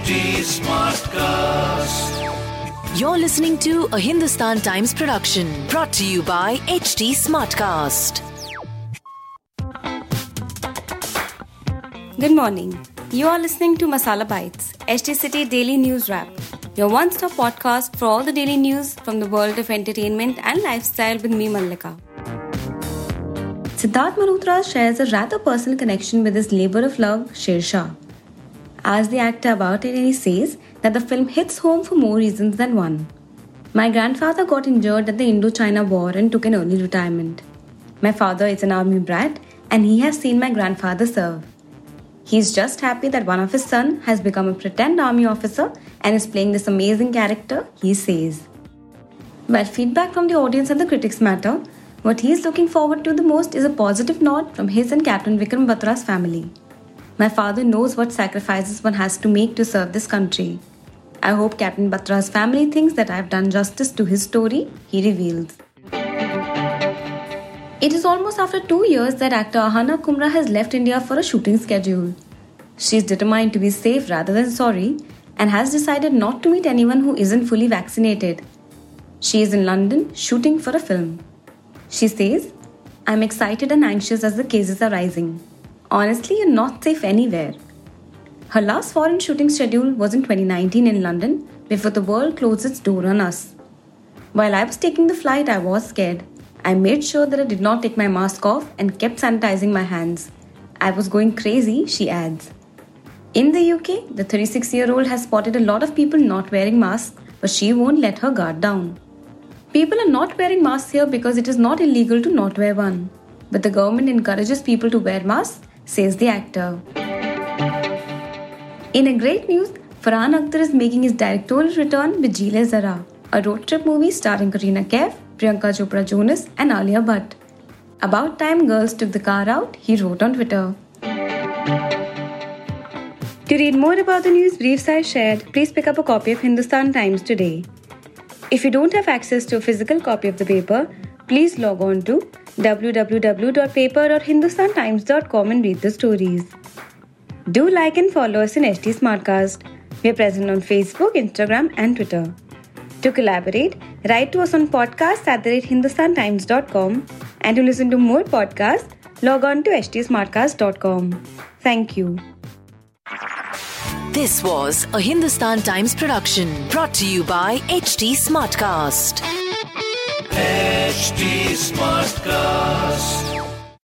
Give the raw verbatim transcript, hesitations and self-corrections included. H T Smartcast. You're listening to a Hindustan Times production brought to you by H T Smartcast. Good morning. You are listening to Masala Bites, H T City Daily News Wrap, your one-stop podcast for all the daily news from the world of entertainment and lifestyle with me, Mallika. Siddharth Malhotra shares a rather personal connection with his labour of love, Shershaah. As the actor about it, he says that the film hits home for more reasons than one. My grandfather got injured at the Indochina War and took an early retirement. My father is an army brat and he has seen my grandfather serve. He is just happy that one of his sons has become a pretend army officer and is playing this amazing character, he says. While feedback from the audience and the critics matter, what he is looking forward to the most is a positive nod from his and Captain Vikram Batra's family. My father knows what sacrifices one has to make to serve this country. I hope Captain Batra's family thinks that I have done justice to his story, he reveals. It is almost after two years that actor Ahana Kumra has left India for a shooting schedule. She is determined to be safe rather than sorry and has decided not to meet anyone who isn't fully vaccinated. She is in London shooting for a film. She says, I'm excited and anxious as the cases are rising. Honestly, you're not safe anywhere. Her last foreign shooting schedule was in twenty nineteen in London, before the world closed its door on us. While I was taking the flight, I was scared. I made sure that I did not take my mask off and kept sanitizing my hands. I was going crazy, she adds. In the U K, the thirty-six-year-old has spotted a lot of people not wearing masks, but she won't let her guard down. People are not wearing masks here because it is not illegal to not wear one. But the government encourages people to wear masks, says the actor. In a great news, Farhan Akhtar is making his directorial return with Jila Zara, a road trip movie starring Katrina Kaif, Priyanka Chopra Jonas and Alia Bhatt. About time girls took the car out, he wrote on Twitter. To read more about the news briefs I shared, please pick up a copy of Hindustan Times today. If you don't have access to a physical copy of the paper, please log on to w w w dot paper dot hindustan times dot com and read the stories. Do like and follow us in H T Smartcast. We are present on Facebook, Instagram and Twitter. To collaborate, write to us on podcast at hindustan times dot com, and to listen to more podcasts, log on to h t smartcast dot com. Thank you. This was a Hindustan Times production brought to you by H T Smartcast. H T Smartcast.